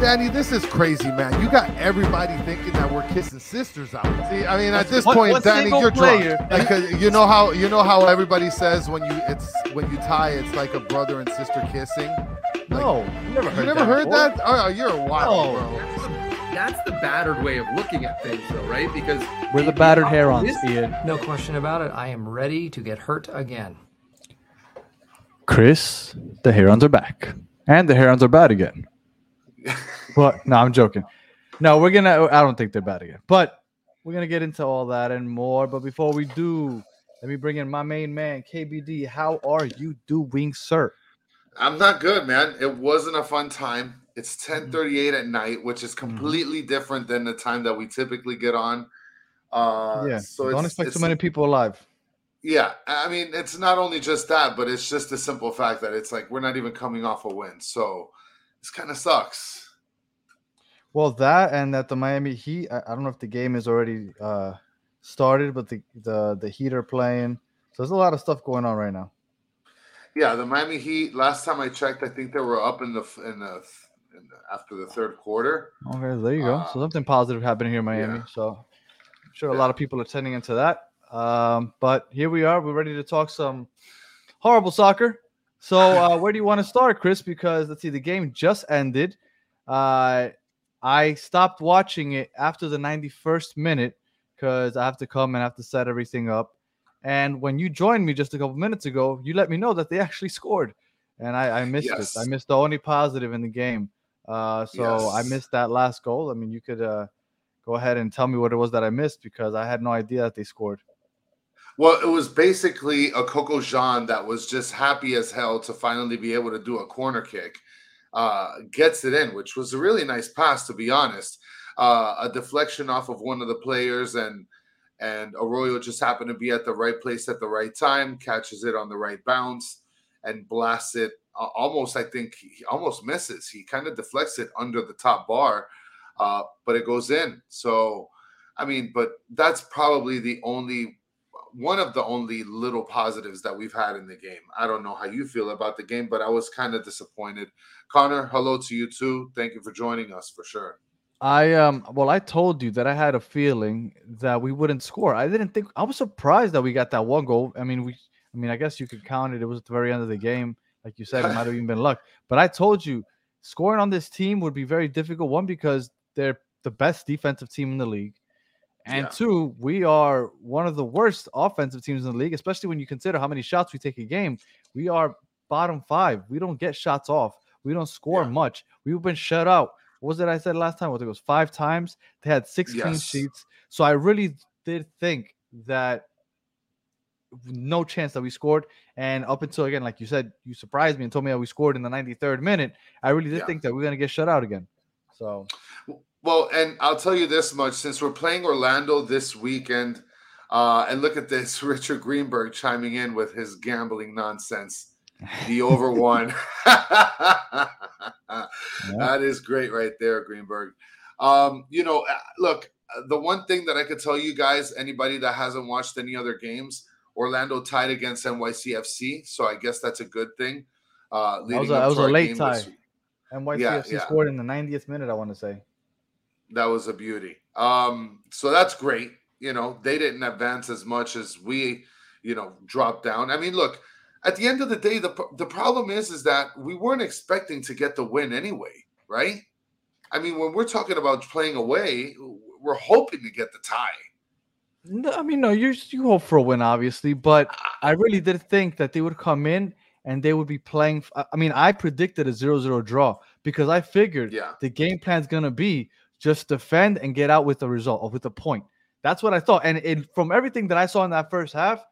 Danny, this is crazy, man. You got everybody thinking that we're kissing sisters out. See, I mean, at this point, Danny, you're drunk. Like, you know how everybody says when you tie, it's like a brother and sister kissing. Like, no, you never heard that. Oh, you're a wild bro. That's the battered way of looking at things, though, right? Because we're the battered herons, Ian. No question about it. I am ready to get hurt again. Chris, the herons are back, and the herons are bad again. But no, I'm joking. No, we're gonna. I don't think they're bad again. But we're gonna get into all that and more. But before we do, let me bring in my main man, KBD. How are you doing, sir? I'm not good, man. It wasn't a fun time. It's 10:38 at night, which is completely different than the time that we typically get on. So don't expect so many people alive. Yeah, I mean, it's not only just that, but it's just the simple fact that it's like we're not even coming off a win. So this kind of sucks. Well, that and that the Miami Heat, I don't know if the game is already started, but the Heat are playing. So there's a lot of stuff going on right now. Yeah, the Miami Heat, last time I checked, I think they were up after the third quarter. Okay, there you go. So something positive happened here in Miami. Yeah. So I'm sure a lot of people are tuning into that. But here we are. We're ready to talk some horrible soccer. So where do you want to start, Chris? Because, let's see, the game just ended. I stopped watching it after the 91st minute because I have to come and I have to set everything up. And when you joined me just a couple minutes ago, you let me know that they actually scored. And I missed it. I missed the only positive in the game. I missed that last goal. I mean, you could go ahead and tell me what it was that I missed because I had no idea that they scored. Well, it was basically a Coco Jean that was just happy as hell to finally be able to do a corner kick. Gets it in, which was a really nice pass, to be honest. A deflection off of one of the players, and Arroyo just happened to be at the right place at the right time, catches it on the right bounce, and blasts it. He almost misses. He kind of deflects it under the top bar, but it goes in. So, I mean, but that's probably one of the only little positives that we've had in the game. I don't know how you feel about the game, but I was kind of disappointed. Connor, hello to you too. Thank you for joining us for sure. I told you that I had a feeling that we wouldn't score. I was surprised that we got that one goal. I mean, I guess you could count it. It was at the very end of the game. Like you said, it might have even been luck. But I told you, scoring on this team would be very difficult. One, because they're the best defensive team in the league. And two, we are one of the worst offensive teams in the league, especially when you consider how many shots we take a game. We are bottom five. We don't get shots off. We don't score much. We've been shut out. What was it I said last time? I think it was 5 times. They had 6 clean sheets. So I really did think that no chance that we scored. And up until, again, like you said, you surprised me and told me that we scored in the 93rd minute. I really did think that we were going to get shut out again. So, well, and I'll tell you this much. Since we're playing Orlando this weekend, and look at this, Richard Greenberg chiming in with his gambling nonsense. The over one. That is great right there, Greenberg. Look, the one thing that I could tell you guys, anybody that hasn't watched any other games, Orlando tied against NYCFC, so I guess that's a good thing. That was a late tie. NYCFC scored in the 90th minute, I want to say. That was a beauty. So that's great. You know, they didn't advance as much as we, dropped down. I mean, look, at the end of the day, the problem is that we weren't expecting to get the win anyway, right? I mean, when we're talking about playing away, we're hoping to get the tie. No, I mean, no, you hope for a win, obviously, but I really did think that they would come in and they would be playing. I mean, I predicted a 0-0 draw because I figured the game plan's going to be just defend and get out with the result or with the point. That's what I thought. And from everything that I saw in that first half,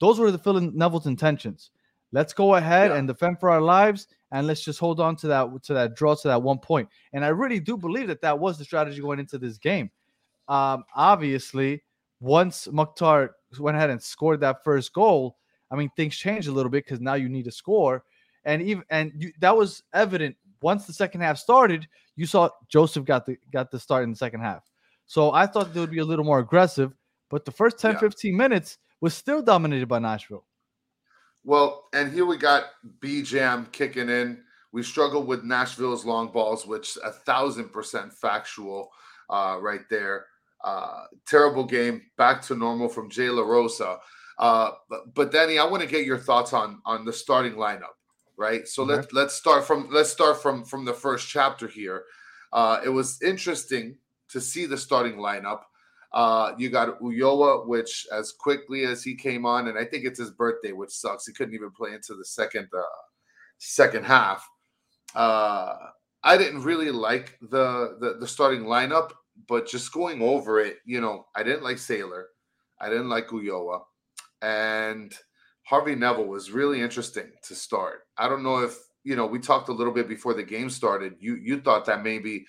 those were the Phil Neville's intentions. Let's go ahead and defend for our lives, and let's just hold on to that draw, to that one point. And I really do believe that was the strategy going into this game. Obviously, once Mukhtar went ahead and scored that first goal, I mean, things changed a little bit because now you need to score. And that was evident once the second half started. You saw Josef got the start in the second half. So I thought they would be a little more aggressive, but the first 10-15 minutes was still dominated by Nashville. Well, and here we got B-Jam kicking in We struggled with Nashville's long balls, which 1,000% factual right there. Terrible game. Back to normal from Jay La Rosa. But Danny, I want to get your thoughts on the starting lineup, right? So let's start from the first chapter here. It was interesting to see the starting lineup. You got Ulloa, which as quickly as he came on, and I think it's his birthday, which sucks. He couldn't even play into the second half. I didn't really like the starting lineup, but just going over it, you know, I didn't like Sailor. I didn't like Ulloa. And Harry Neville was really interesting to start. I don't know if, you know, we talked a little bit before the game started. You thought that maybe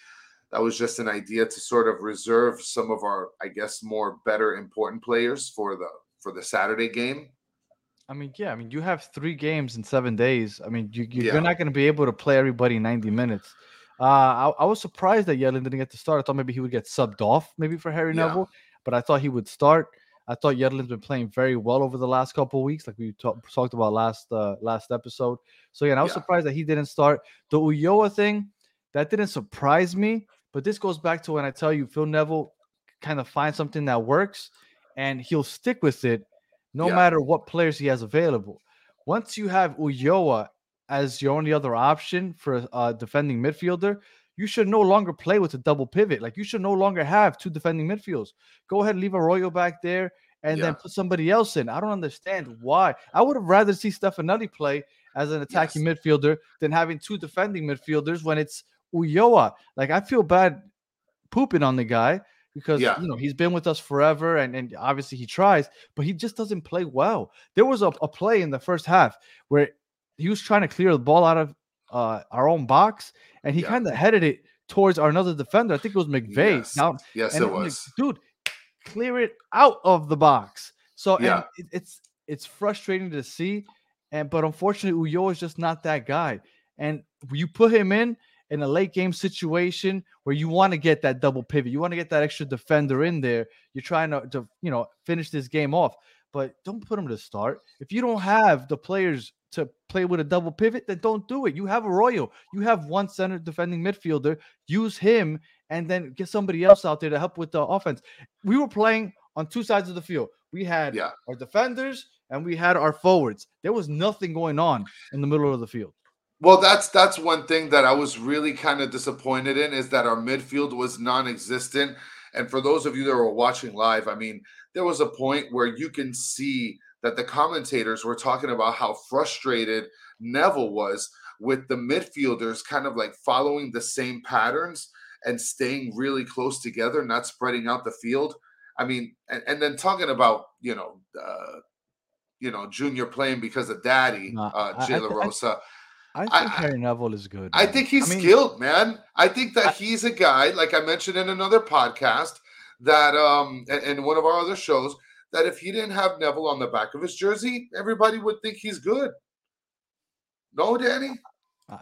that was just an idea to sort of reserve some of our, I guess, more better important players for the Saturday game. I mean, yeah. I mean, you have 3 games in 7 days. I mean, you're not going to be able to play everybody 90 minutes. I was surprised that Yedlin didn't get to start. I thought maybe he would get subbed off maybe for Harry Neville, but I thought he would start. I thought Yedlin's been playing very well over the last couple of weeks, like we talked about last episode. So, yeah, I was surprised that he didn't start. The Ulloa thing, that didn't surprise me, but this goes back to when I tell you Phil Neville kind of finds something that works, and he'll stick with it no matter what players he has available. Once you have Ulloa as your only other option for a defending midfielder, you should no longer play with a double pivot. Like, you should no longer have 2 defending midfields. Go ahead and leave Arroyo back there and then put somebody else in. I don't understand why. I would have rather see Stefanelli play as an attacking midfielder than having 2 defending midfielders when it's Ulloa. Like, I feel bad pooping on the guy because, you know, he's been with us forever and obviously he tries, but he just doesn't play well. There was a play in the first half where he was trying to clear the ball out of our own box, and he kind of headed it towards another defender. I think it was McVeigh. It was. Dude, clear it out of the box. So it's frustrating to see, but unfortunately, Ulloa is just not that guy. And you put him in a late game situation where you want to get that double pivot, you want to get that extra defender in there. You're trying to you know, finish this game off, but don't put him to start if you don't have the players to play with a double pivot, then don't do it. You have Arroyo. You have 1 center defending midfielder. Use him and then get somebody else out there to help with the offense. We were playing on 2 sides of the field. We had our defenders and we had our forwards. There was nothing going on in the middle of the field. Well, that's one thing that I was really kind of disappointed in is that our midfield was non-existent. And for those of you that were watching live, I mean, there was a point where you can see that the commentators were talking about how frustrated Neville was with the midfielders kind of like following the same patterns and staying really close together, not spreading out the field. I mean, and then talking about, you know, Junior playing because of daddy, Jay La Rosa. I think Harry Neville is good. I think he's skilled, man. I think that he's a guy, like I mentioned in another podcast that, in one of our other shows, that if he didn't have Neville on the back of his jersey, everybody would think he's good. No, Danny?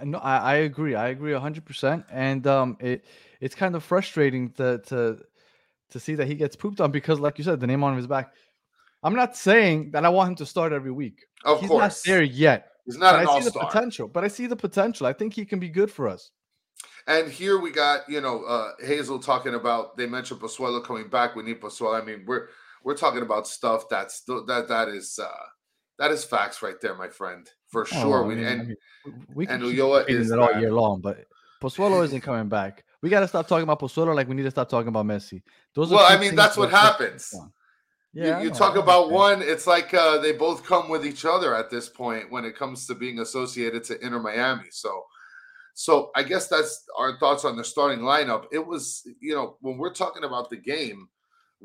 No, I agree. I agree 100%. And it's kind of frustrating to see that he gets pooped on because, like you said, the name on his back. I'm not saying that I want him to start every week. Of course. He's not there yet. He's not an all-star. I see the potential. I think he can be good for us. And here we got, you know, Hazel talking about, they mentioned Pozuelo coming back. We need Pozuelo. I mean, We're talking about stuff that is facts right there, my friend, for sure. We Ulloa is it all year long, but Pozuelo isn't coming back. We got to stop talking about Pozuelo like we need to stop talking about Messi. That's what happens. Yeah, you talk about one, it's like they both come with each other at this point when it comes to being associated to Inter Miami. So I guess that's our thoughts on the starting lineup. It was, you know, when we're talking about the game.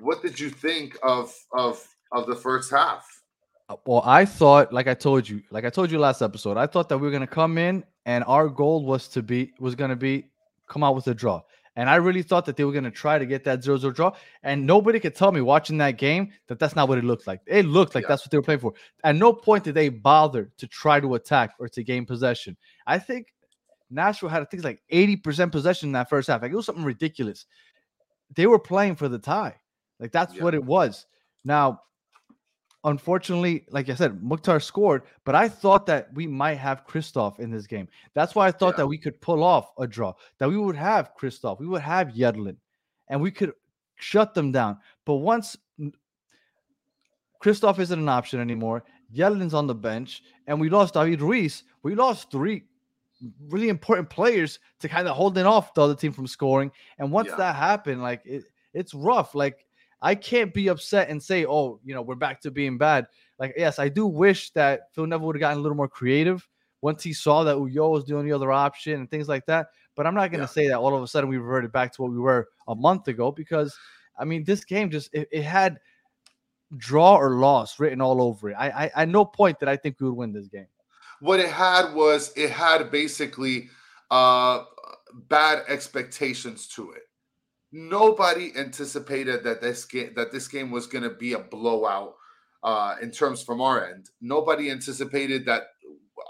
What did you think of the first half? Well, I thought, like I told you last episode, I thought that we were going to come in and our goal was going to be come out with a draw. And I really thought that they were going to try to get that 0-0 draw. And nobody could tell me watching that game that that's not what it looked like. It looked like that's what they were playing for. At no point did they bother to try to attack or to gain possession. I think Nashville had things like 80% possession in that first half. Like, it was something ridiculous. They were playing for the tie. Like, that's what it was. Now, Unfortunately, like I said, Mukhtar scored, but I thought that we might have Kristoff in this game. That's why I thought that we could pull off a draw, that we would have Kristoff, we would have Yedlin, and we could shut them down. But once Kristoff isn't an option anymore, Yedlin's on the bench, and we lost David Ruiz. We lost three really important players to kind of holding off the other team from scoring. And once that happened, like it's rough. Like, I can't be upset and say, oh, you know, we're back to being bad. Like, yes, I do wish that Phil Neville would have gotten a little more creative once he saw that Ulloa was doing the other option and things like that. But I'm not going to say that all of a sudden we reverted back to what we were a month ago, because, I mean, this game just, it had draw or loss written all over it. I at no point did I think we would win this game. What it had was, it had basically bad expectations to it. Nobody anticipated that this game was going to be a blowout in terms from our end. Nobody anticipated that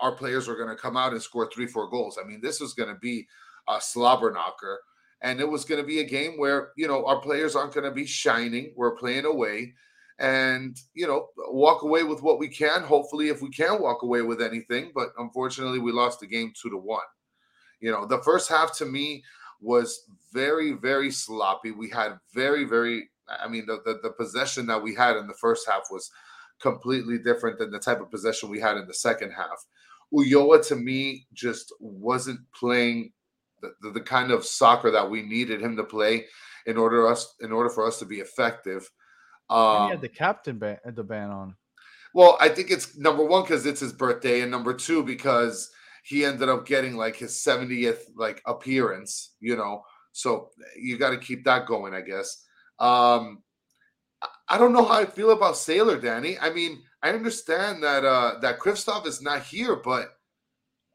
our players were going to come out and score 3-4 goals. I mean, this was going to be a slobber knocker, and it was going to be a game where, you know, our players aren't going to be shining. We're playing away, and, you know, walk away with what we can. Hopefully, if we can walk away with anything, but unfortunately, we lost the game 2-1. You know, the first half to me was very, very sloppy. We had very, very, I mean, the possession that we had in the first half was completely different than the type of possession we had in the second half. Ulloa, to me, just wasn't playing the kind of soccer that we needed him to play in order for us to be effective. He had the captain ban on. Well, I think it's, number one, because it's his birthday, and number two, because he ended up getting like his 70th appearance, you know, so you got to keep that going, I guess. I don't know how I feel about Sailor, Danny. I mean, I understand that that Kristoff is not here, but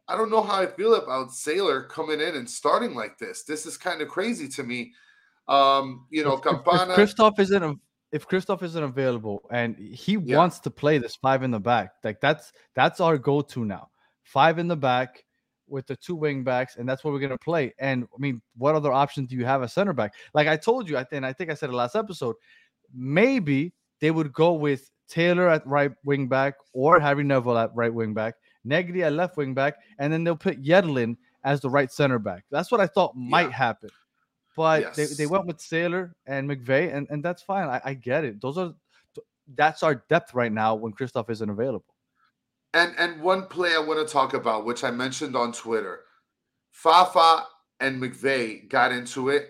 I don't know how I feel about Sailor coming in and starting like this. This is kind of crazy to me. You know, Campana. If Kristoff isn't available and he wants to play this five in the back, like that's our go-to now. Five in the back with the two wing backs, and that's what we're going to play. And, I mean, what other option do you have as center back? Like I told you, I think I said it last episode, maybe they would go with Taylor at right wing back or Harry Neville at right wing back, Negri at left wing back, and then they'll put Yedlin as the right center back. That's what I thought might happen. But they went with Sailor and McVeigh, and that's fine. I get it. That's our depth right now when Kristoff isn't available. And one play I want to talk about, which I mentioned on Twitter, Fafa and McVeigh got into it,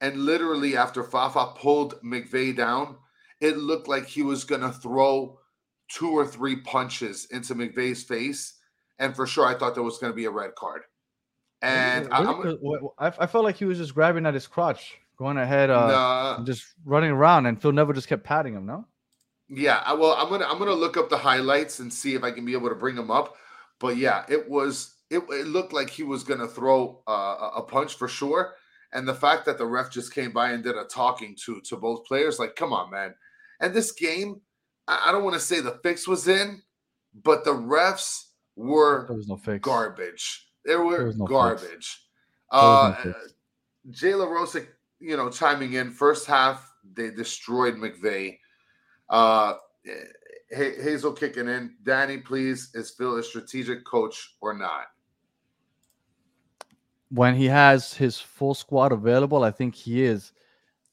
and literally after Fafa pulled McVeigh down, it looked like he was going to throw 2 or 3 punches into McVeigh's face, and for sure I thought there was going to be a red card. And I felt like he was just grabbing at his crotch, going ahead, and just running around, and Phil Neville just kept patting him, no? Yeah, well, I'm gonna look up the highlights and see if I can be able to bring them up. But yeah, it looked like he was gonna throw a punch for sure. And the fact that the ref just came by and did a talking to both players, like, come on, man. And this game, I don't want to say the fix was in, but the refs were garbage. They were garbage. Jay LaRosa, you know, chiming in. First half, they destroyed McVeigh. Hazel kicking in. Danny, please, is Phil a strategic coach or not? When he has his full squad available, I think he is,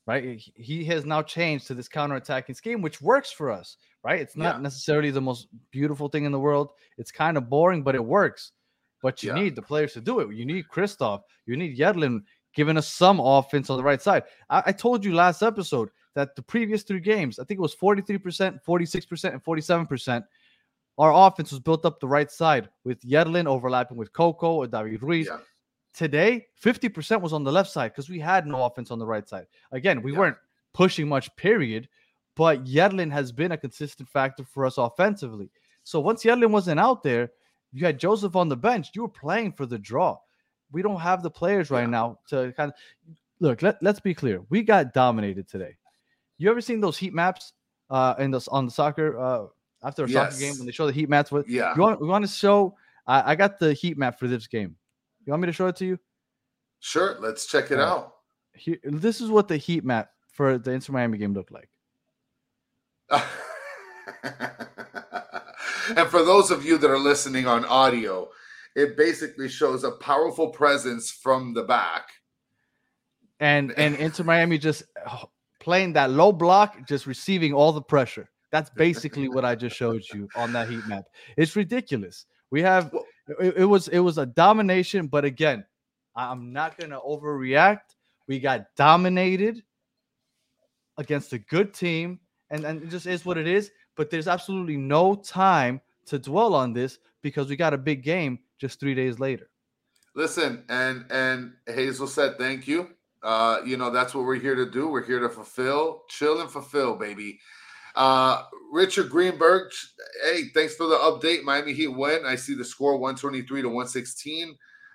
right? He has now changed to this counterattacking scheme, which works for us, right? It's not necessarily the most beautiful thing in the world. It's kind of boring, but it works. But you need the players to do it. You need Kristoff. You need Yedlin giving us some offense on the right side. I told you last episode that the previous 3 games, I think it was 43%, 46%, and 47%, our offense was built up the right side with Yedlin overlapping with Coco or David Ruiz. Yeah. Today, 50% was on the left side because we had no offense on the right side. Again, we weren't pushing much, period, but Yedlin has been a consistent factor for us offensively. So once Yedlin wasn't out there, you had Josef on the bench. You were playing for the draw. We don't have the players right now to kind of – look, let's be clear. We got dominated today. You ever seen those heat maps on the soccer after a soccer game when they show the heat maps? You want to show? I got the heat map for this game. You want me to show it to you? Sure, let's check it out. Here, this is what the heat map for the Inter Miami game looked like. And for those of you that are listening on audio, it basically shows a powerful presence from the back. And Inter Miami just playing that low block, just receiving all the pressure. That's basically what I just showed you on that heat map. It's ridiculous. We have it was a domination, but again, I'm not going to overreact. We got dominated against a good team, and it just is what it is. But there's absolutely no time to dwell on this because we got a big game just 3 days later. Listen, and Hazel said thank you. You know, that's what we're here to do. We're here to fulfill, chill and fulfill, baby. Richard Greenberg, hey, thanks for the update. Miami Heat win. I see the score 123-116.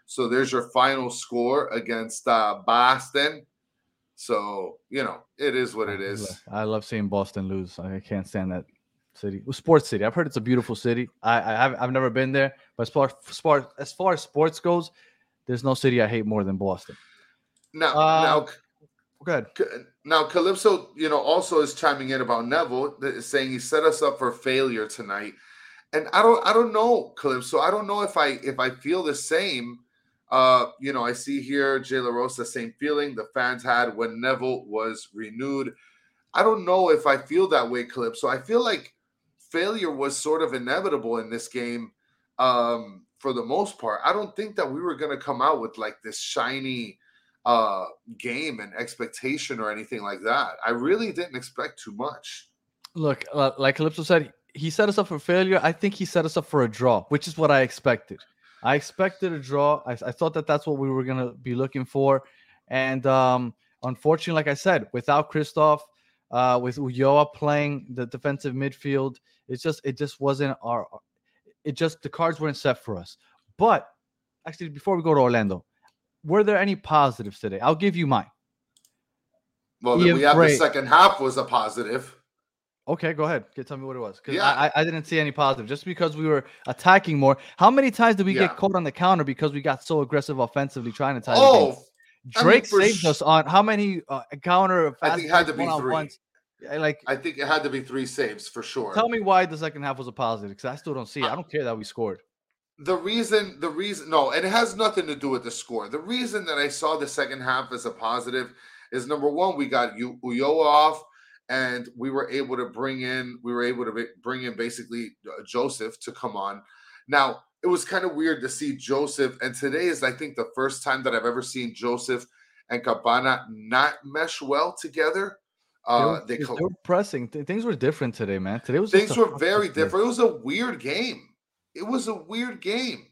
So there's your final score against Boston. So, you know, it is what it is. I love seeing Boston lose. I can't stand that city. Well, sports city. I've heard it's a beautiful city. I've never been there. But as far as sports goes, there's no city I hate more than Boston. Now, Calypso, you know, also is chiming in about Neville, saying he set us up for failure tonight. And I don't know, Calypso. I don't know if I feel the same. You know, I see here Jay La Rosa, same feeling the fans had when Neville was renewed. I don't know if I feel that way, Calypso. I feel like failure was sort of inevitable in this game, for the most part. I don't think that we were going to come out with like this shiny game and expectation or anything like that. I really didn't expect too much. Look, like Calypso said, he set us up for failure. I think he set us up for a draw, which is what I expected. I expected a draw. I thought that that's what we were going to be looking for. And unfortunately, like I said, without Kristoff, with Ulloa playing the defensive midfield, it just wasn't the cards weren't set for us. But actually, before we go to Orlando, were there any positives today? I'll give you mine. Well, Ian Frey. The second half was a positive. Okay, go ahead. Tell me what it was. Yeah. I didn't see any positive. Just because we were attacking more. How many times did we get caught on the counter because we got so aggressive offensively trying to tie the game? Drake saved us on how many counter? I think it had to be three. I think it had to be three saves for sure. Tell me why the second half was a positive, because I still don't see it. I don't care that we scored. The reason, and it has nothing to do with the score. The reason that I saw the second half as a positive is, number one, we got Ulloa off. And we were able to bring in basically Josef to come on. Now, it was kind of weird to see Josef. And today is, I think, the first time that I've ever seen Josef and Cabana not mesh well together. They were pressing. Things were different today, man. Things were very different. It was a weird game.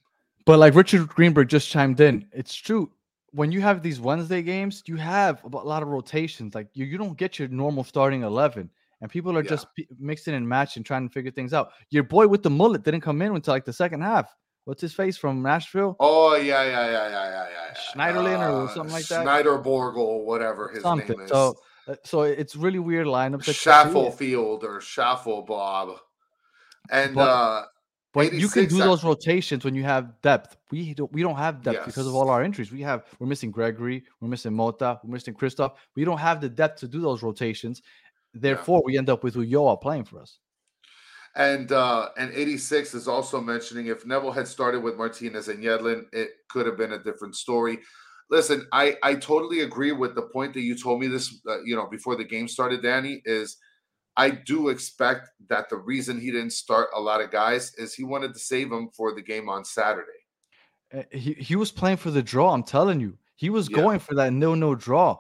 But like Richard Greenberg just chimed in, it's true. When you have these Wednesday games, you have a lot of rotations. Like you don't get your normal starting 11, and people are just mixing and matching, trying to figure things out. Your boy with the mullet didn't come in until like the second half. What's his face from Nashville? Oh yeah. Schneiderlin or something like that. Schneiderborg or whatever name is. So it's really weird lineup. Schaffelfield or Schaffelbob, and but you can do those rotations when you have depth. We don't have depth because of all our injuries. We're missing Gregory, we're missing Mota, we're missing Kristoff. We don't have the depth to do those rotations. Therefore, we end up with Ulloa playing for us. And 86 is also mentioning if Neville had started with Martinez and Yedlin, it could have been a different story. Listen, I totally agree with the point that you told me this. Before the game started, Danny, is I do expect that the reason he didn't start a lot of guys is he wanted to save them for the game on Saturday. He was playing for the draw. I'm telling you, he was going for that 0-0 draw.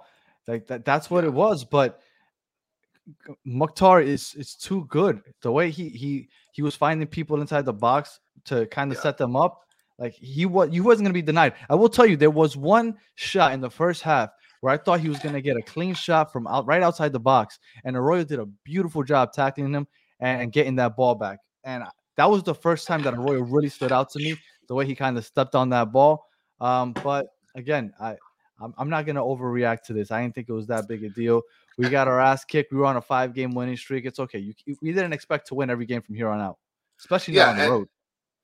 Like that's what it was. But Mukhtar is too good. The way he was finding people inside the box to kind of set them up. Like he wasn't going to be denied. I will tell you, there was one shot in the first half where I thought he was going to get a clean shot from right outside the box. And Arroyo did a beautiful job tackling him and getting that ball back. And that was the first time that Arroyo really stood out to me, the way he kind of stepped on that ball. But, again, I'm not going to overreact to this. I didn't think it was that big a deal. We got our ass kicked. We were on a 5-game winning streak. It's okay. We didn't expect to win every game from here on out, especially not on the road.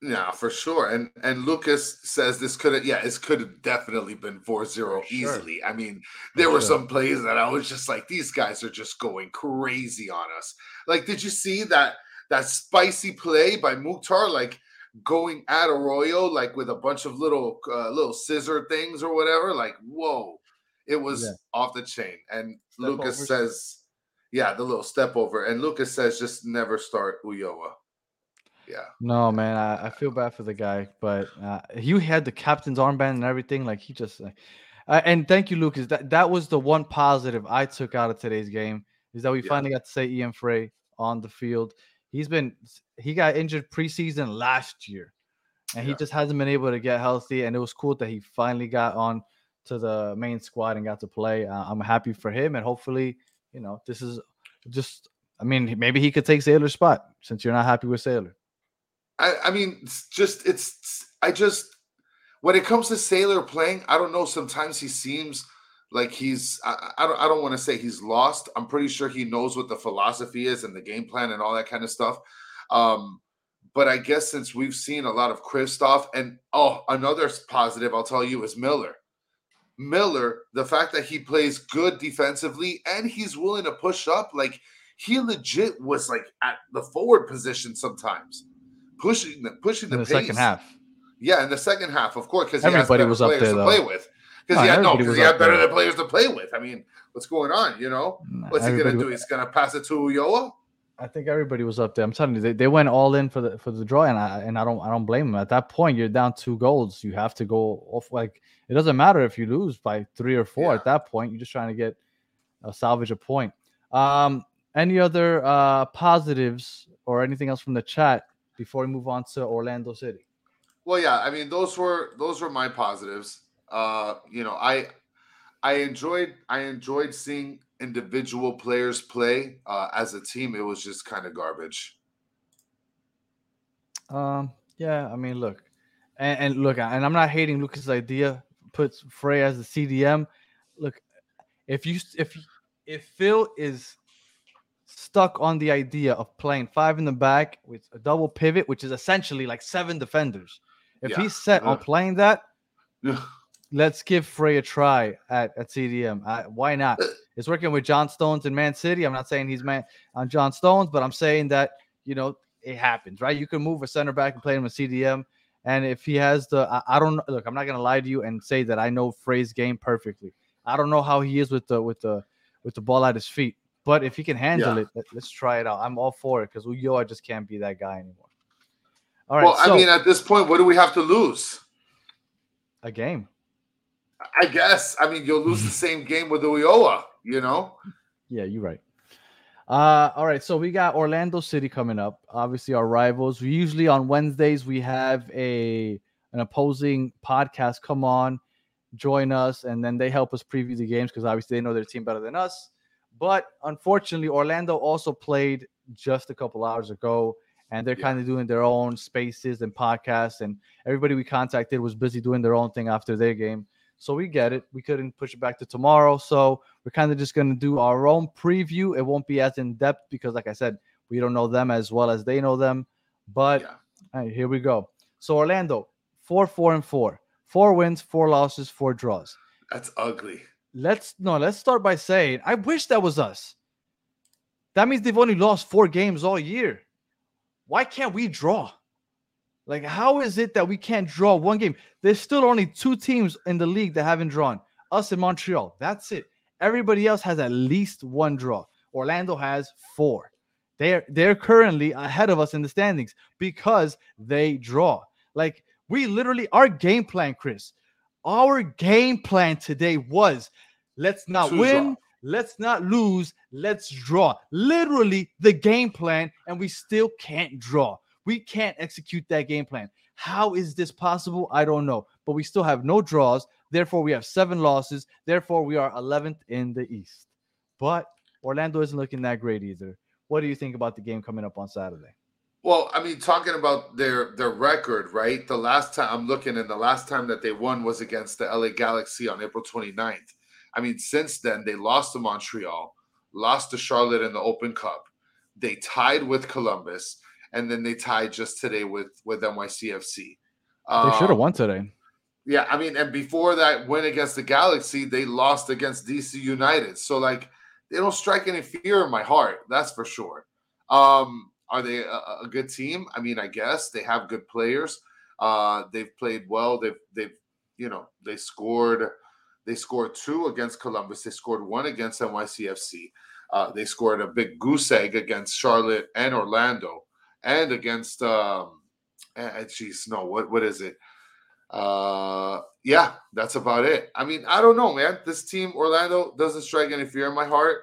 Yeah, for sure. And Lucas says this could have definitely been 4-0 easily. Sure. I mean, there were some plays that I was just like, these guys are just going crazy on us. Like, did you see that that spicy play by Mukhtar, like going at Arroyo, like with a bunch of little scissor things or whatever. Like, whoa, it was off the chain. And step Lucas over. Says, yeah, the little step over. And Lucas says, just never start Ulloa. Yeah. No, man, I feel bad for the guy, but he had the captain's armband and everything. Like, he just and thank you, Lucas. That was the one positive I took out of today's game is that we finally got to see Ian Frey on the field. He got injured preseason last year, and he just hasn't been able to get healthy. And it was cool that he finally got on to the main squad and got to play. I'm happy for him, and hopefully, you know, this is just. I mean, maybe he could take Sailor's spot since you're not happy with Sailor. I mean, when it comes to Sailor playing, I don't know. Sometimes he seems like he's I don't want to say he's lost. I'm pretty sure he knows what the philosophy is and the game plan and all that kind of stuff. But I guess since we've seen a lot of Kristoff and another positive I'll tell you is Miller. Miller, the fact that he plays good defensively and he's willing to push up, like he legit was like at the forward position sometimes, pushing the pace. Second half. Yeah, in the second half, of course, because everybody was up there to play with. Because he had better players to play with. I mean, what's going on? You know, what's he gonna do? He's gonna pass it to Ulloa. I think everybody was up there. I'm telling you, they went all in for the draw, and I don't blame them. At that point, you're down 2 goals. You have to go off. Like, it doesn't matter if you lose by 3 or 4. Yeah. At that point, you're just trying to get salvage a point. Any other positives or anything else from the chat before we move on to Orlando City? Well, yeah, I mean, those were my positives. You know, I enjoyed seeing individual players play. As a team, it was just kind of garbage. Yeah, I mean, look, and I'm not hating Lucas' idea. Puts Frey as the CDM. Look, if Phil is stuck on the idea of playing 5 in the back with a double pivot, which is essentially like 7 defenders, if he's set on playing that. Let's give Frey a try at CDM. Why not? It's working with John Stones in Man City. I'm not saying he's on John Stones, but I'm saying that, you know, it happens, right? You can move a center back and play him a CDM. And if he has I'm not going to lie to you and say that I know Frey's game perfectly. I don't know how he is with the ball at his feet, but if he can handle it, let's try it out. I'm all for it because Ulloa just can't be that guy anymore. All right. Well, I mean, at this point, what do we have to lose? A game. I guess. I mean, you'll lose the same game with Ulloa, you know? Yeah, you're right. All right, so we got Orlando City coming up. Obviously, our rivals. We usually on Wednesdays, we have an opposing podcast come on, join us, and then they help us preview the games because obviously they know their team better than us. But unfortunately, Orlando also played just a couple hours ago, and they're kind of doing their own spaces and podcasts, and everybody we contacted was busy doing their own thing after their game. So we get it. We couldn't push it back to tomorrow. So we're kind of just going to do our own preview. It won't be as in-depth because, like I said, we don't know them as well as they know them. But right, here we go. So Orlando, 4-4-4. 4 wins, 4 losses, 4 draws. That's ugly. Let's start by saying, I wish that was us. That means they've only lost 4 games all year. Why can't we draw? Like, how is it that we can't draw 1 game? There's still only 2 teams in the league that haven't drawn. Us and Montreal. That's it. Everybody else has at least 1 draw. Orlando has 4. They're currently ahead of us in the standings because they draw. Like, we literally, our game plan, Chris, our game plan today was let's not win, let's not lose, let's draw. Literally the game plan, and we still can't draw. We can't execute that game plan. How is this possible? I don't know. But we still have no draws. Therefore, we have 7 losses. Therefore, we are 11th in the East. But Orlando isn't looking that great either. What do you think about the game coming up on Saturday? Well, I mean, talking about their record, right? The last time I'm looking, and the last time that they won was against the LA Galaxy on April 29th. I mean, since then, they lost to Montreal, lost to Charlotte in the Open Cup. They tied with Columbus. And then they tied just today with NYCFC. They should have won today. Yeah, I mean, and before that win against the Galaxy, they lost against DC United. So, like, they don't strike any fear in my heart. That's for sure. Are they a good team? I mean, I guess they have good players. They've played well. They've you know, they scored two against Columbus. They scored one against NYCFC. They scored a big goose egg against Charlotte and Orlando, and against what is it? Yeah, that's about it. I mean, I don't know, man. This team, Orlando, doesn't strike any fear in my heart.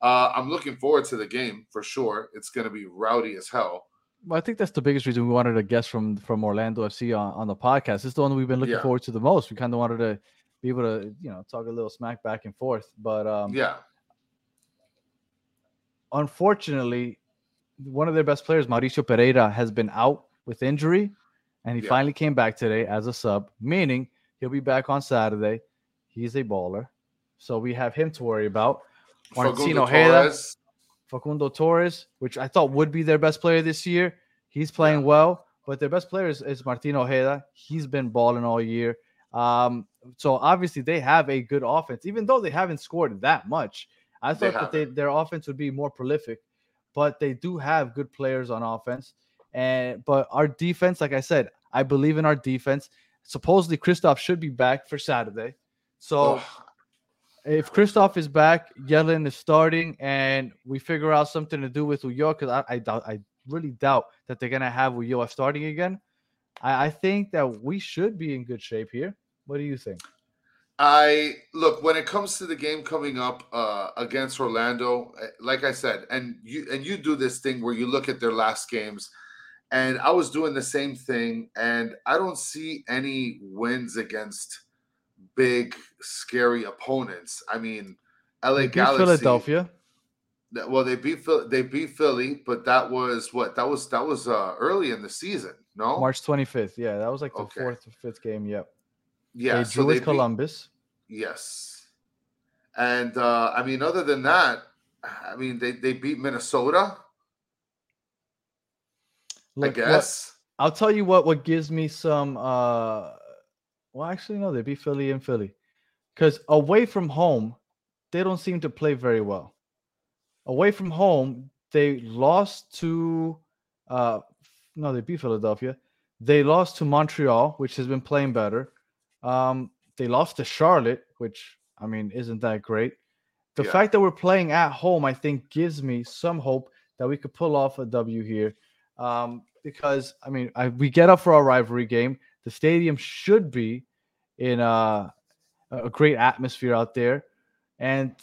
I'm looking forward to the game for sure. It's going to be rowdy as hell. Well, I think that's the biggest reason we wanted a guest from Orlando FC on the podcast. It's the one we've been looking forward to the most. We kind of wanted to be able to, you know, talk a little smack back and forth. But unfortunately, one of their best players, Mauricio Pereira, has been out with injury. And he finally came back today as a sub, meaning he'll be back on Saturday. He's a baller. So we have him to worry about. Martino Ojeda, Facundo Torres, which I thought would be their best player this year. He's playing well, but their best player is Martino Ojeda. He's been balling all year. So obviously they have a good offense, even though they haven't scored that much. I thought their offense would be more prolific, but they do have good players on offense. But our defense, like I said, I believe in our defense. Supposedly Kristoff should be back for Saturday. So if Kristoff is back, Yedlin is starting, and we figure out something to do with Ulloa, because I really doubt that they're going to have Ulloa starting again. I think that we should be in good shape here. What do you think? Look, when it comes to the game coming up against Orlando, like I said, and you do this thing where you look at their last games. And I was doing the same thing, and I don't see any wins against big, scary opponents. I mean, LA Galaxy, Philadelphia. Well, they beat Philly, but that was what? That was early in the season, no? March 25th. Yeah, that was like the fourth or fifth game. Yep. Yeah. They drew with Columbus. Yes. And I mean, other than that, I mean, they beat Minnesota. Look, I guess. I'll tell you what gives me some they beat Philly in Philly. Because away from home, they don't seem to play very well. Away from home, they lost to they beat Philadelphia. They lost to Montreal, which has been playing better. They lost to Charlotte, which, I mean, isn't that great. The fact that we're playing at home, I think, gives me some hope that we could pull off a W here. Because I mean, we get up for our rivalry game. The stadium should be in a great atmosphere out there, and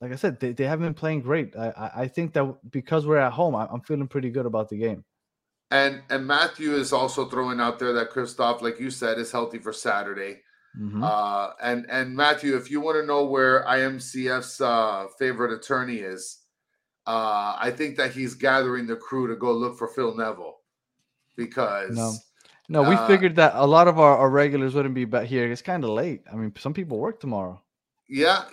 like I said, they haven't been playing great. I think that because we're at home, I'm feeling pretty good about the game. And Matthew is also throwing out there that Kristoff, like you said, is healthy for Saturday. Mm-hmm. And Matthew, if you want to know where IMCF's favorite attorney is. I think that he's gathering the crew to go look for Phil Neville because no, we figured that a lot of our regulars wouldn't be back here. It's kind of late. I mean, some people work tomorrow. Yeah.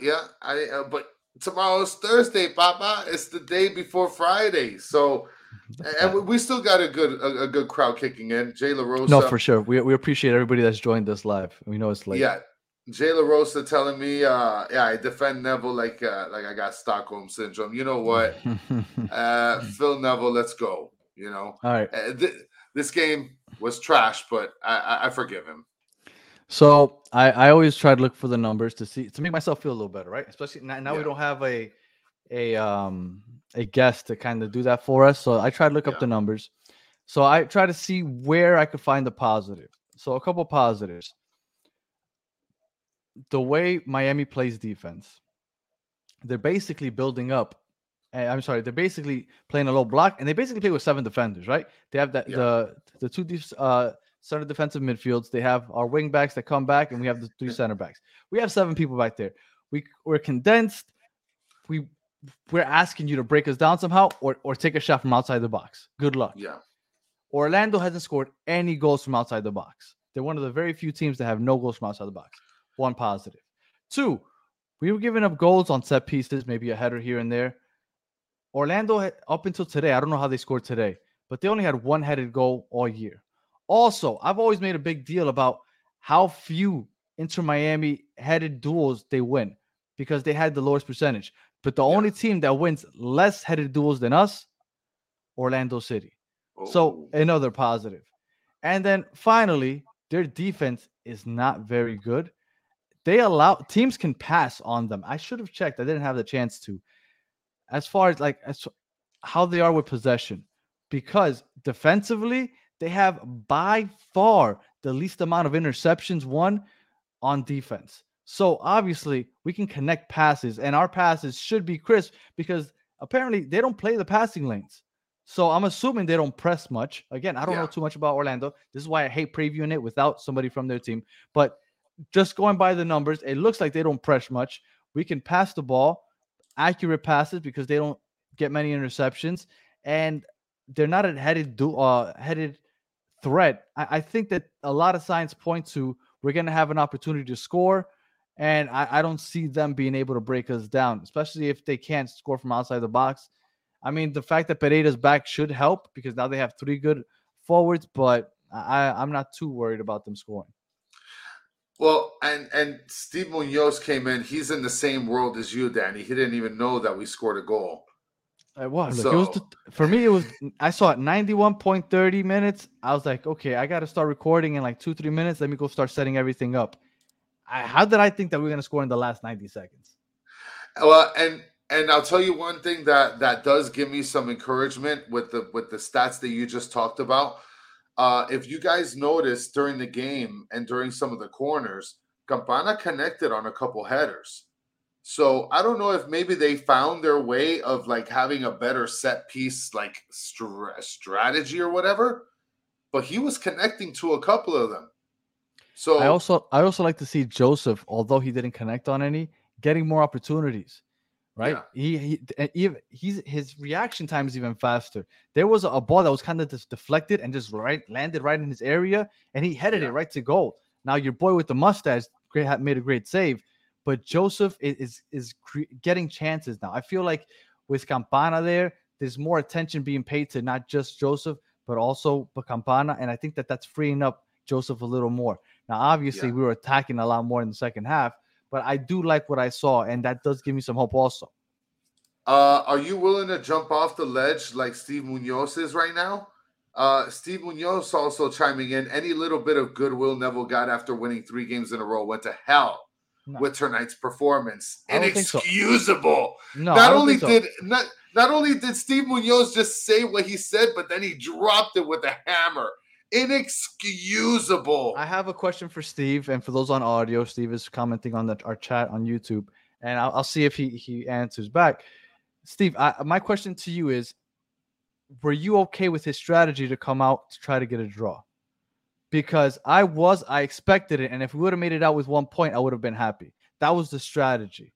But tomorrow's Thursday, Papa. It's the day before Friday, so and we still got a good crowd kicking in. Jay LaRosa. No, for sure. We appreciate everybody that's joined us live. We know it's late. Yeah. Jay LaRosa telling me, I defend Neville like I got Stockholm syndrome. You know what? Phil Neville, let's go. You know? All right. This game was trash, but I forgive him. So I always try to look for the numbers to make myself feel a little better, right? Especially now we don't have a guest to kind of do that for us. So I try to look up the numbers. So I try to see where I could find the positive. So a couple positives. The way Miami plays defense, they're basically building up. They're basically playing a low block, and they basically play with seven defenders, right? They have the two center defensive midfields. They have our wing backs that come back, and we have the three center backs. We have seven people back there. We're condensed. We're asking you to break us down somehow, or take a shot from outside the box. Good luck. Yeah. Orlando hasn't scored any goals from outside the box. They're one of the very few teams that have no goals from outside the box. One positive. Two, we were giving up goals on set pieces, maybe a header here and there. Orlando, up until today, I don't know how they scored today, but they only had one headed goal all year. Also, I've always made a big deal about how few Inter Miami headed duels they win because they had the lowest percentage. But the only team that wins less headed duels than us Orlando City. Oh. So another positive. And then finally, their defense is not very good. They allow teams can pass on them. I should have checked. I didn't have the chance to. As far as like as how they are with possession, because defensively they have by far the least amount of interceptions won on defense. So obviously we can connect passes, and our passes should be crisp because apparently they don't play the passing lanes. So I'm assuming they don't press much. Again, I don't know too much about Orlando. This is why I hate previewing it without somebody from their team. But just going by the numbers, it looks like they don't press much. We can pass the ball, accurate passes, because they don't get many interceptions, and they're not a headed threat. I think that a lot of signs point to we're going to have an opportunity to score, and I don't see them being able to break us down, especially if they can't score from outside the box. I mean, the fact that Pereira's back should help because now they have three good forwards, but I'm not too worried about them scoring. Well, and Steve Munoz came in. He's in the same world as you, Danny. He didn't even know that we scored a goal. It was. So. It was for me, it was. I saw it 91.30 minutes. I was like, okay, I got to start recording in like 2-3 minutes. Let me go start setting everything up. How did I think that we were going to score in the last 90 seconds? Well, and I'll tell you one thing that does give me some encouragement with the stats that you just talked about. If you guys noticed during the game and during some of the corners, Campana connected on a couple headers. So I don't know if maybe they found their way of like having a better set piece, like strategy or whatever, but he was connecting to a couple of them. So I also like to see Josef, although he didn't connect on any, getting more opportunities. Right, yeah. His reaction time is even faster. There was a ball that was kind of just deflected and just landed right in his area, and he headed it right to goal. Now your boy with the mustache made a great save, but Josef is getting chances now. I feel like with Campana there's more attention being paid to not just Josef but also Campana, and I think that's freeing up Josef a little more. Now, obviously, we were attacking a lot more in the second half. But I do like what I saw, and that does give me some hope also. Are you willing to jump off the ledge like Steve Munoz is right now? Steve Munoz also chiming in. Any little bit of goodwill Neville got after winning 3 games in a row went to hell with tonight's performance. Inexcusable. So. No, not only did Steve Munoz just say what he said, but then he dropped it with a hammer. Inexcusable. I have a question for Steve, and for those on audio, Steve is commenting on our chat on YouTube, and I'll see if he answers back. Steve, my question to you is, were you okay with his strategy to come out to try to get a draw? Because I expected it, and if we would have made it out with 1 point, I would have been happy. That was the strategy.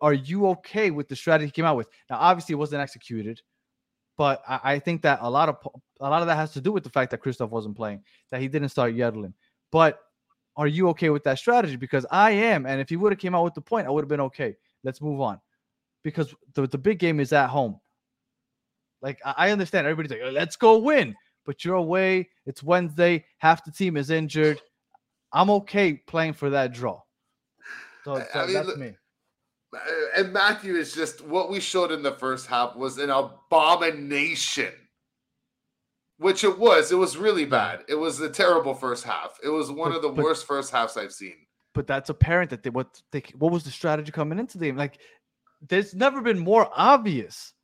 Are you okay with the strategy he came out with? Now, obviously, it wasn't executed. But I think that a lot of that has to do with the fact that Kristoff wasn't playing, that he didn't start Yedlin. But are you okay with that strategy? Because I am, and if he would have came out with the point, I would have been okay. Let's move on, because the big game is at home. Like I understand, everybody's like, "Let's go win," but you're away. It's Wednesday. Half the team is injured. I'm okay playing for that draw. So that's me. And Matthew is just what we showed in the first half was an abomination, which it was. It was really bad. It was a terrible first half. It was one of the worst first halves I've seen. But that's apparent that what was the strategy coming into the game? Like, there's never been more obvious.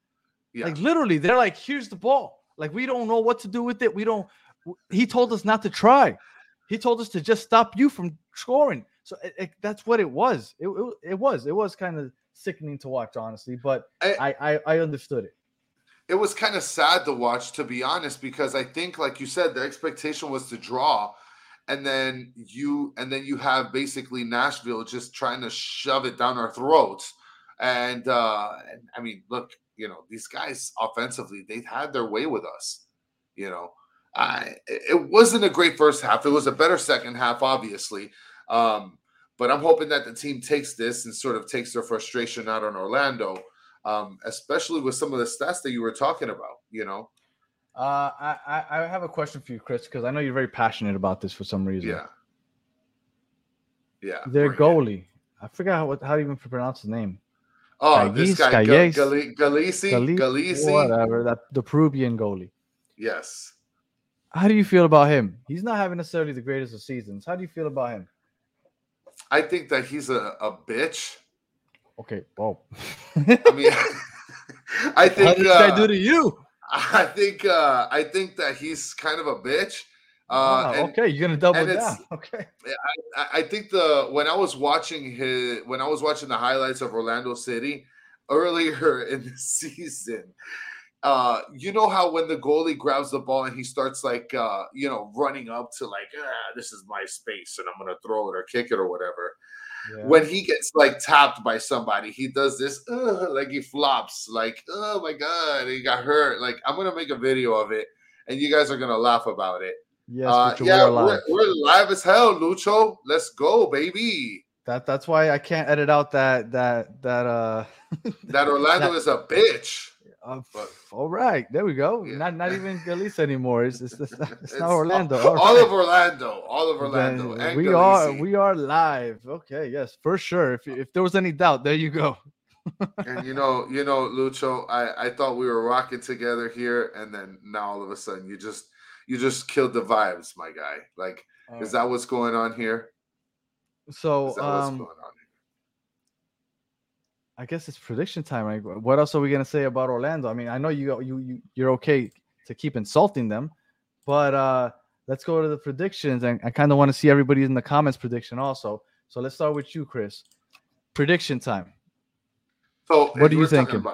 Yeah. Like literally, they're like, "Here's the ball. Like we don't know what to do with it. We don't." He told us not to try. He told us to just stop you from scoring. So that's what it was. It was kind of sickening to watch, honestly, but I understood it. It was kind of sad to watch, to be honest, because I think, like you said, the expectation was to draw, and then you have basically Nashville just trying to shove it down our throats. And I mean, look, you know, these guys offensively, they've had their way with us, you know. It wasn't a great first half. It was a better second half, obviously. But I'm hoping that the team takes this and sort of takes their frustration out on Orlando, especially with some of the stats that you were talking about, you know. I have a question for you, Chris, because I know you're very passionate about this for some reason. Yeah. Their goalie. I forgot how to even pronounce his name. Oh, Gallese, this guy, Gallese, whatever, that the Peruvian goalie. Yes. How do you feel about him? He's not having necessarily the greatest of seasons. How do you feel about him? I think that he's a bitch. Okay. Well, I mean, I think. What did I do to you? I think that he's kind of a bitch. Okay, you're gonna double down. Okay. I think when I was watching the highlights of Orlando City earlier in the season, you know how when the goalie grabs the ball and he starts like running up to like this is my space and I'm gonna throw it or kick it or whatever. Yeah. When he gets like tapped by somebody, he does this like he flops like, oh my god, he got hurt. Like, I'm gonna make a video of it and you guys are gonna laugh about it. Yes, we're live as hell, Lucho. Let's go, baby. That's why I can't edit out that that Orlando is a bitch. All right, there we go. Yeah. Not even Gallese anymore. It's not Orlando. All of Orlando. And we are live. Okay, yes, for sure. If there was any doubt, there you go. And you know, Lucho, I thought we were rocking together here, and then now all of a sudden you just killed the vibes, my guy. Like, right. Is that what's going on here? So, what's going on here? I guess it's prediction time. Right? What else are we gonna say about Orlando? I mean, I know you're okay to keep insulting them, but let's go to the predictions. And I kind of want to see everybody in the comments prediction also. So let's start with you, Chris. Prediction time. So, what are you thinking?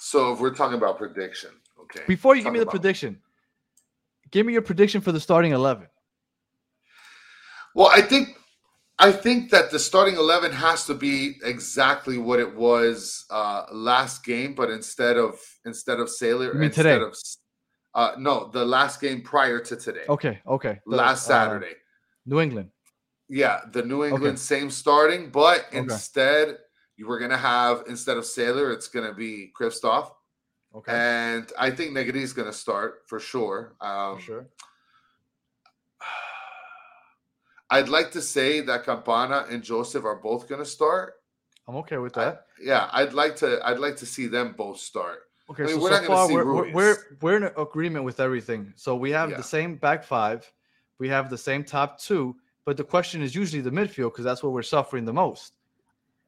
So, if we're talking about prediction, okay. Before you give me the prediction. Give me your prediction for the starting 11. Well, I think that the starting 11 has to be exactly what it was last game, but instead of Sailor, instead today? Of no, the last game prior to today. Okay. Last Saturday, New England. Yeah, the New England same starting, but instead you were gonna have instead of Sailor, it's gonna be Kristoff. Okay. And I think Negri is going to start for sure. For sure. I'd like to say that Campana and Josef are both going to start. I'm okay with that. I'd like to see them both start. Okay, I mean, we're in agreement with everything. So we have the same back five, we have the same top two, but the question is usually the midfield because that's where we're suffering the most.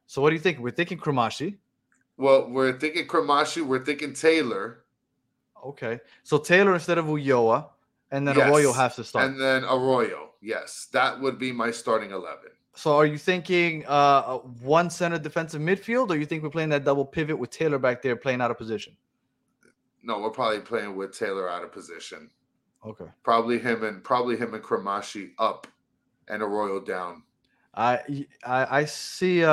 So what do you think? We're thinking Cremaschi. Well, we're thinking Cremaschi. We're thinking Taylor. Okay. So Taylor instead of Ulloa, and then Arroyo has to start. And then Arroyo. Yes. That would be my starting 11. So are you thinking one center defensive midfield, or you think we're playing that double pivot with Taylor back there playing out of position? No, we're probably playing with Taylor out of position. Okay. Probably him and Cremaschi up and Arroyo down. I see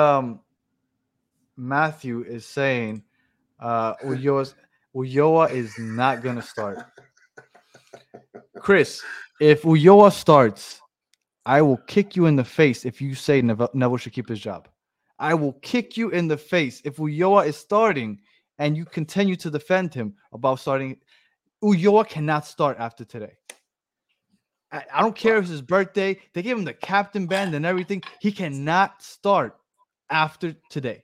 Matthew is saying Ulloa is not going to start. Chris, if Ulloa starts, I will kick you in the face if you say Neville should keep his job. I will kick you in the face if Ulloa is starting and you continue to defend him about starting. Ulloa cannot start after today. I don't care if it's his birthday. They gave him the captain band and everything. He cannot start after today.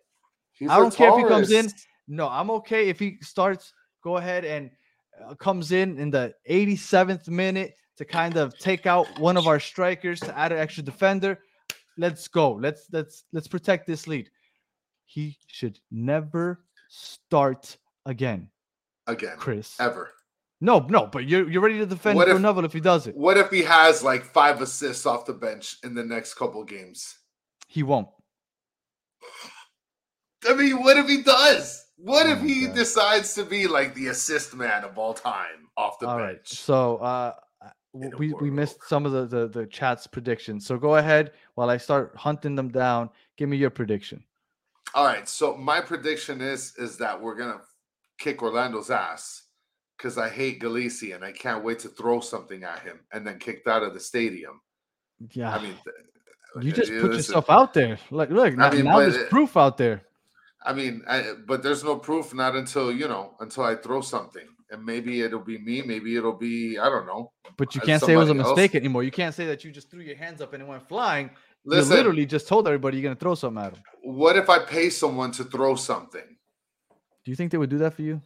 He's I don't care if he comes in. No, I'm okay if he starts. Go ahead and comes in the 87th minute to kind of take out one of our strikers to add an extra defender. Let's go. Let's protect this lead. He should never start again. Again, Chris. Ever. No, but you're ready to defend Neville if he does it. What if he has like 5 assists off the bench in the next couple games? He won't. I mean, what if he does? What if he decides to be like the assist man of all time off the bench? Right. So we missed some of the chat's predictions. So go ahead while I start hunting them down. Give me your prediction. All right. So my prediction is that we're going to kick Orlando's ass because I hate Gallese and I can't wait to throw something at him and then kicked out of the stadium. Yeah. I mean, you just put yourself out there. Like, look, now there's proof out there. I mean, but there's no proof, not until I throw something. and maybe it'll be me. Maybe it'll be, I don't know. But you can't say it was a mistake anymore. You can't say that you just threw your hands up and it went flying. Listen, you literally just told everybody you're going to throw something at them. What if I pay someone to throw something? Do you think they would do that for you?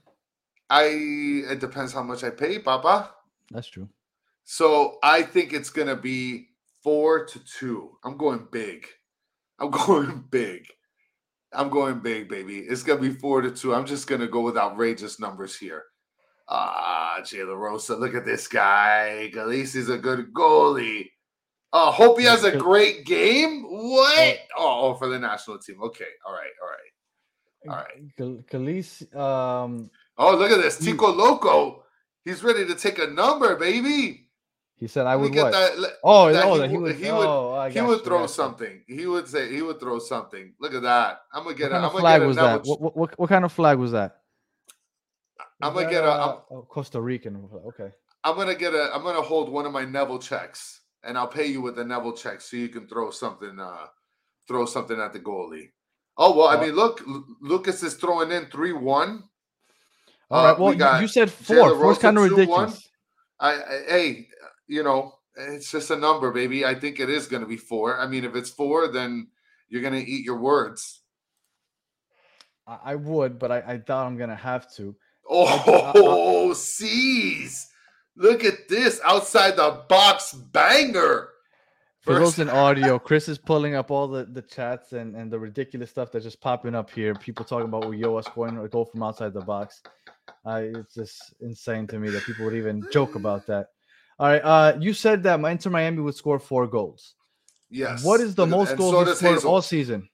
It depends how much I pay, Papa. That's true. So I think it's going to be 4-2. I'm going big, baby. It's going to be 4-2. I'm just going to go with outrageous numbers here. Jay La Rosa, look at this guy. Gallese is a good goalie. Hope he has a great game. What? Oh, for the national team. Okay. All right. Gallese. Oh, look at this. Tico Loco. He's ready to take a number, baby. He said, "I would what?" He would throw something. He would say he would throw something. Look at that! I'm gonna get. What kind of flag was that? What kind of flag was that? Costa Rican. Okay. I'm gonna hold one of my Neville checks, and I'll pay you with the Neville check so you can throw something at the goalie. Oh well, I mean, look, Lucas is throwing in 3-1. All right. Well, you said 4. 4's kind of ridiculous. Hey. You know, it's just a number, baby. I think it is going to be 4. I mean, if it's 4, then you're going to eat your words. I would, but I doubt I'm going to have to. Oh, sees! Look at this outside the box banger. For those in audio, Chris is pulling up all the chats and the ridiculous stuff that's just popping up here. People talking about Ulloa scoring a goal from outside the box. It's just insane to me that people would even joke about that. All right, you said that Inter Miami would score 4 goals. Yes. What is the most goals you scored all season?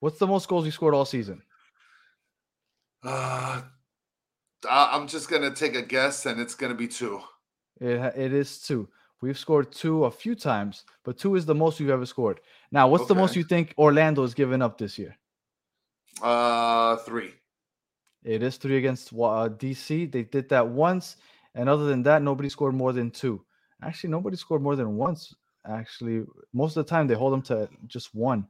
What's the most goals you scored all season? I'm just going to take a guess, and it's going to be 2. It is 2. We've scored 2 a few times, but 2 is the most we've ever scored. Now, what's the most you think Orlando has given up this year? 3. It is 3 against DC. They did that once. And other than that, nobody scored more than 2. Actually, nobody scored more than once. Actually, most of the time they hold them to just 1.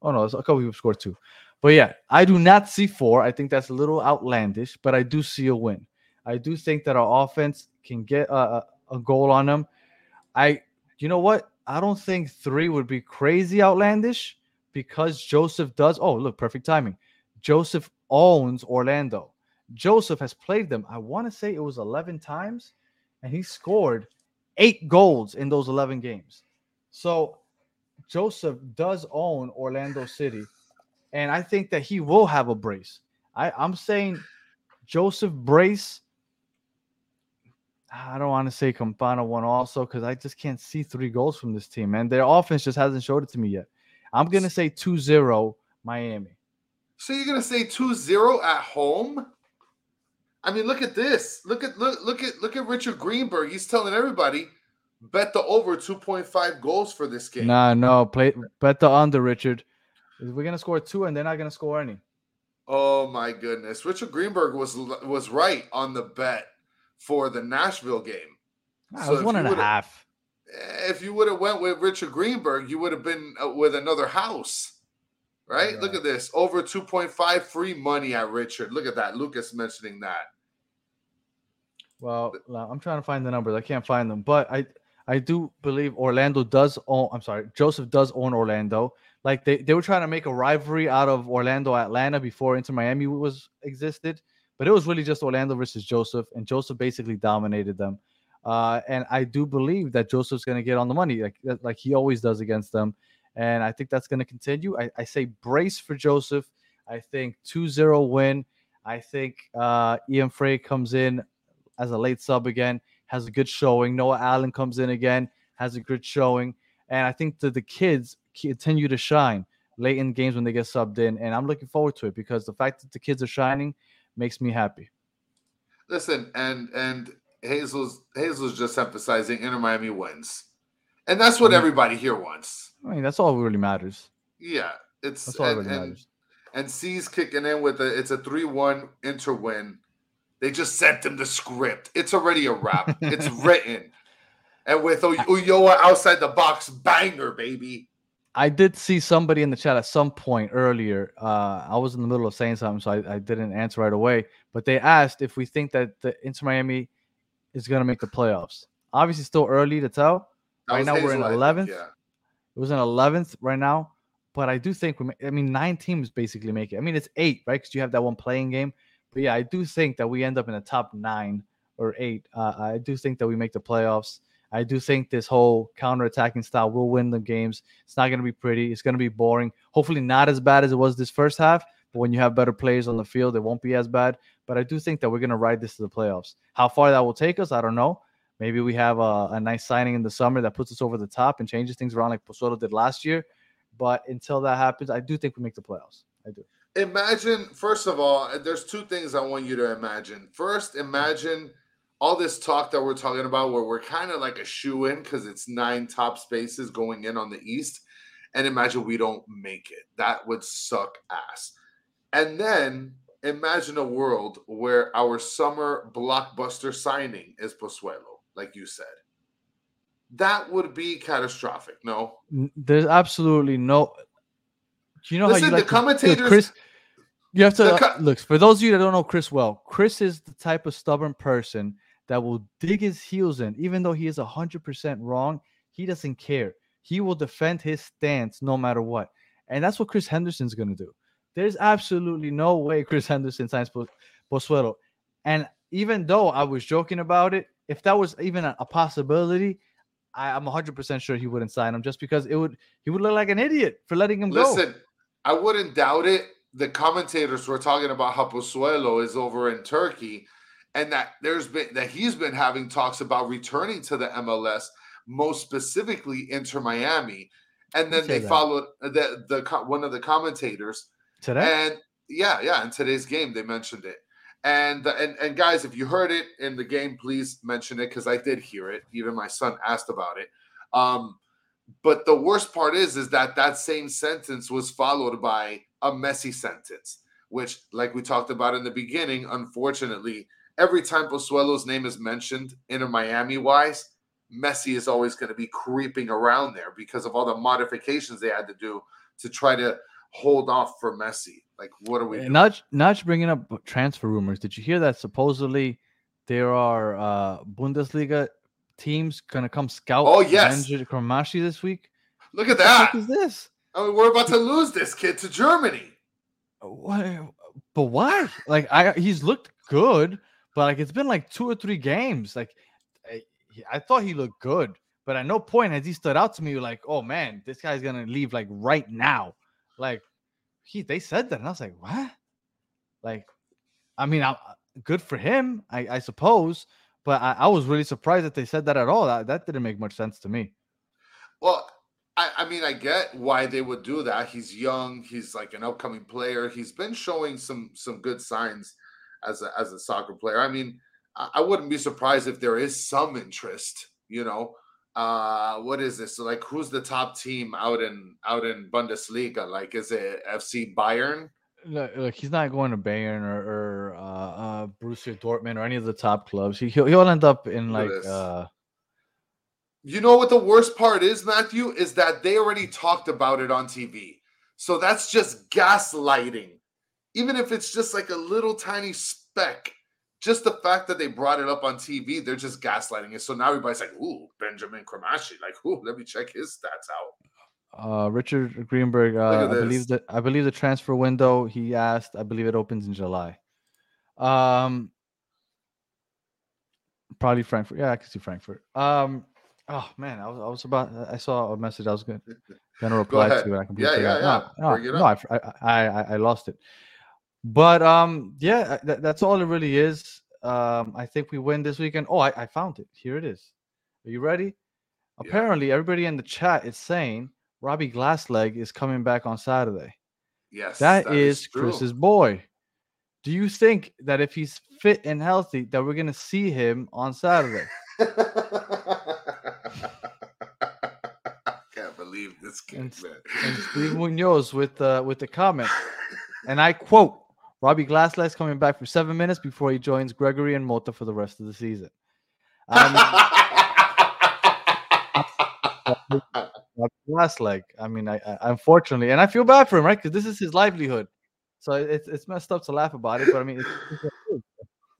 Oh, no, a couple people scored 2. But, yeah, I do not see 4. I think that's a little outlandish, but I do see a win. I do think that our offense can get a goal on them. You know what? I don't think 3 would be crazy outlandish because Josef does. Oh, look, perfect timing. Josef owns Orlando. Josef has played them, I want to say it was 11 times, and he scored 8 goals in those 11 games. So Josef does own Orlando City, and I think that he will have a brace. I'm saying Josef brace. I don't want to say Campana one also because I just can't see 3 goals from this team, and their offense just hasn't showed it to me yet. I'm going to say 2-0 Miami. So you're gonna say 2-0 at home? I mean, look at this. Look at Richard Greenberg. He's telling everybody bet the over 2.5 goals for this game. No, bet the under, Richard. We're gonna score 2, and they're not gonna score any. Oh my goodness! Richard Greenberg was right on the bet for the Nashville game. So it was 1.5. If you would have went with Richard Greenberg, you would have been with another house. Right? Yeah. Look at this. Over 2.5 free money at Richard. Look at that. Lucas mentioning that. Well, I'm trying to find the numbers. I can't find them. But I do believe Orlando does own – I'm sorry, Josef does own Orlando. Like, they were trying to make a rivalry out of Orlando-Atlanta before Inter Miami existed. But it was really just Orlando versus Josef, and Josef basically dominated them. And I do believe that Josef's going to get on the money like he always does against them. And I think that's going to continue. I say brace for Josef. I think 2-0 win. I think Ian Frey comes in as a late sub again, has a good showing. Noah Allen comes in again, has a good showing. And I think that the kids continue to shine late in games when they get subbed in. And I'm looking forward to it because the fact that the kids are shining makes me happy. Listen, and Hazel's just emphasizing Inter Miami wins. And that's what everybody here wants. I mean, that's all really matters. Yeah, that's all that really matters. And C's kicking in with it's a 3-1 Inter win. They just sent them the script. It's already a wrap. It's written. And with Ulloa outside the box banger, baby. I did see somebody in the chat at some point earlier. I was in the middle of saying something, so I didn't answer right away. But they asked if we think that the Inter Miami is going to make the playoffs. Obviously, still early to tell. Right now, we're in 11th. Yeah. It was in 11th right now. But I do think, I mean, 9 teams basically make it. I mean, it's 8, right? Because you have that one playing game. But, yeah, I do think that we end up in the top 9 or 8. I do think that we make the playoffs. I do think this whole counterattacking style will win the games. It's not going to be pretty. It's going to be boring. Hopefully not as bad as it was this first half. But when you have better players on the field, it won't be as bad. But I do think that we're going to ride this to the playoffs. How far that will take us, I don't know. Maybe we have a nice signing in the summer that puts us over the top and changes things around like Pozuelo did last year. But until that happens, I do think we make the playoffs. I do. Imagine, first of all, there's 2 things I want you to imagine. First, imagine all this talk that we're talking about where we're kind of like a shoo-in because it's 9 top spaces going in on the East. And imagine we don't make it. That would suck ass. And then imagine a world where our summer blockbuster signing is Pozuelo, like you said. That would be catastrophic, no? There's absolutely no... You know, listen, how you like the commentators... Chris, you have to... look, for those of you that don't know Chris well, Chris is the type of stubborn person that will dig his heels in. Even though he is 100% wrong, he doesn't care. He will defend his stance no matter what. And that's what Chris Henderson's going to do. There's absolutely no way Chris Henderson signs Pozuelo. And even though I was joking about it, if that was even a possibility... I'm 100% sure he wouldn't sign him just because he would look like an idiot for letting him go. Listen, I wouldn't doubt it. The commentators were talking about how Pozuelo is over in Turkey and that he's been having talks about returning to the MLS, most specifically Inter Miami. And then they followed one of the commentators today. And yeah, in today's game they mentioned it. And guys, if you heard it in the game, please mention it because I did hear it. Even my son asked about it. But the worst part is that same sentence was followed by a Messi sentence, which, like we talked about in the beginning, unfortunately, every time Pozuelo's name is mentioned in a Miami-wise, Messi is always going to be creeping around there because of all the modifications they had to do to try to hold off for Messi. Like, what are we doing? Nudge bringing up transfer rumors. Did you hear that supposedly there are Bundesliga teams going to come scout Benjamin Cremaschi this week? Look at that. What is this? I mean, we're about to lose this kid to Germany. What? But why? Like, he's looked good, but like it's been like 2 or 3 games. Like, I thought he looked good, but at no point has he stood out to me like, oh, man, this guy's going to leave like right now. Like, they said that, and I was like, what? Like, I mean, good for him, I suppose, but I was really surprised that they said that at all. That didn't make much sense to me. Well, I mean, I get why they would do that. He's young. He's like an upcoming player. He's been showing some good signs as a soccer player. I mean, I wouldn't be surprised if there is some interest, you know. What is this? So, like, who's the top team out in Bundesliga? Like, is it FC Bayern? Look, he's not going to Bayern or Borussia Dortmund or any of the top clubs. He'll end up in like. You know what the worst part is, Matthew, is that they already talked about it on TV. So that's just gaslighting. Even if it's just like a little tiny speck. Just the fact that they brought it up on TV, they're just gaslighting it. So now everybody's like, ooh, Benjamin Cremaschi. Like, ooh, let me check his stats out. Richard Greenberg, I believe the transfer window, he asked, I believe it opens in July. Probably Frankfurt. Yeah, I can see Frankfurt. Oh, man, I saw a message I was going to reply to. I completely I lost it. But, that's all it really is. I think we win this weekend. Oh, I found it. Here it is. Are you ready? Yeah. Apparently, everybody in the chat is saying Robbie Glasleg is coming back on Saturday. Yes. That is Chris's boy. Do you think that if he's fit and healthy, that we're going to see him on Saturday? I can't believe this kid, man. And Steve Munoz with the comment. And I quote, Robbie Glasleg's coming back for 7 minutes before he joins Gregory and Mota for the rest of the season. class. Like, I mean, I unfortunately, and I feel bad for him, right? Because this is his livelihood. So it's messed up to laugh about it, but I mean, it's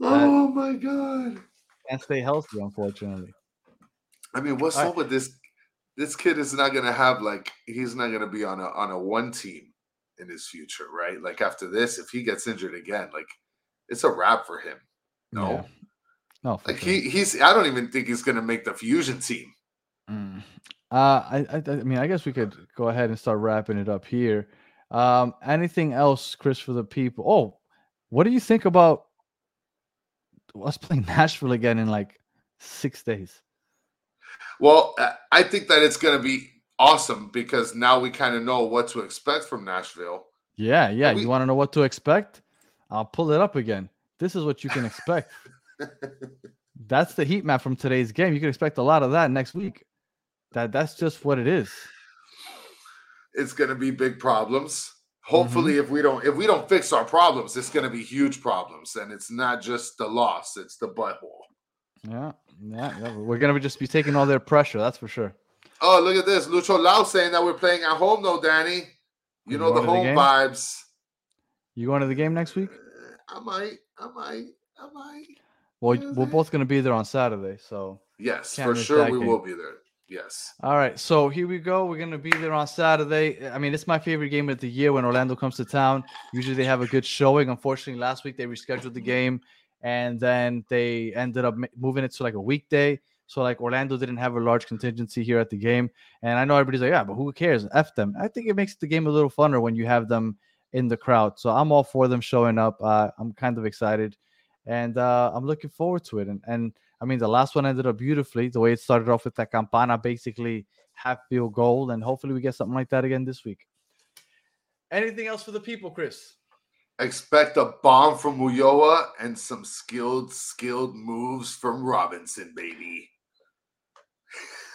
oh my God, can't stay healthy, unfortunately. I mean, what's up with this? This kid is not gonna have he's not gonna be on a one team in his future, right? Like after this, if he gets injured again, it's a wrap for him. No, yeah. No, he's. I don't even think he's gonna make the fusion team. Mm. I mean, I guess we could go ahead and start wrapping it up here. Anything else, Chris, for the people? Oh, what do you think about us playing Nashville again in 6 days? Well, I think that it's going to be awesome because now we kind of know what to expect from Nashville. Yeah. You want to know what to expect? I'll pull it up again. This is what you can expect. That's the heat map from today's game. You can expect a lot of that next week. That's just what it is. It's going to be big problems. Hopefully, mm-hmm. if we don't fix our problems, it's going to be huge problems. And it's not just the loss; it's the butthole. Yeah. We're going to just be taking all their pressure. That's for sure. Oh, look at this! Lucho Lau saying that we're playing at home, though, Danny. You know the home vibes. You going to the game next week? I might. Well, we're both going to be there on Saturday, so yes, for sure we will be there. Yes. All right. So here we go. We're going to be there on Saturday. I mean, it's my favorite game of the year when Orlando comes to town. Usually they have a good showing. Unfortunately, last week they rescheduled the game and then they ended up moving it to a weekday. So Orlando didn't have a large contingency here at the game. And I know everybody's like, yeah, but who cares? F them. I think it makes the game a little funner when you have them in the crowd. So I'm all for them showing up. I'm kind of excited and I'm looking forward to it. And I mean, the last one ended up beautifully, the way it started off with that Campana, basically half field goal, and hopefully we get something like that again this week. Anything else for the people, Chris? Expect a bomb from Ulloa and some skilled moves from Robinson, baby.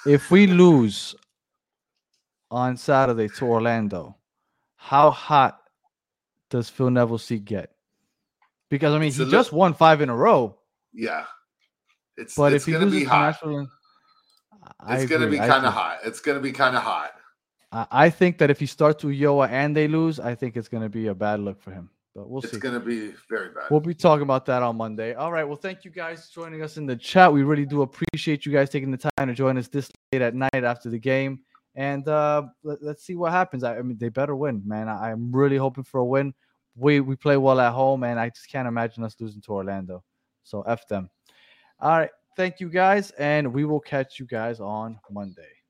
If we lose on Saturday to Orlando, how hot does Phil Neville's seat get? Because, I mean, he just won 5 in a row. Yeah. But if he loses to Nashville, it's going to be kind of hot. It's going to be kind of hot. I think that if he starts with Ulloa and they lose, I think it's going to be a bad look for him. But we'll see. It's going to be very bad. We'll be talking about that on Monday. All right. Well, thank you guys for joining us in the chat. We really do appreciate you guys taking the time to join us this late at night after the game. And let's see what happens. I mean, they better win, man. I'm really hoping for a win. We play well at home, and I just can't imagine us losing to Orlando. So F them. All right. Thank you guys, and we will catch you guys on Monday.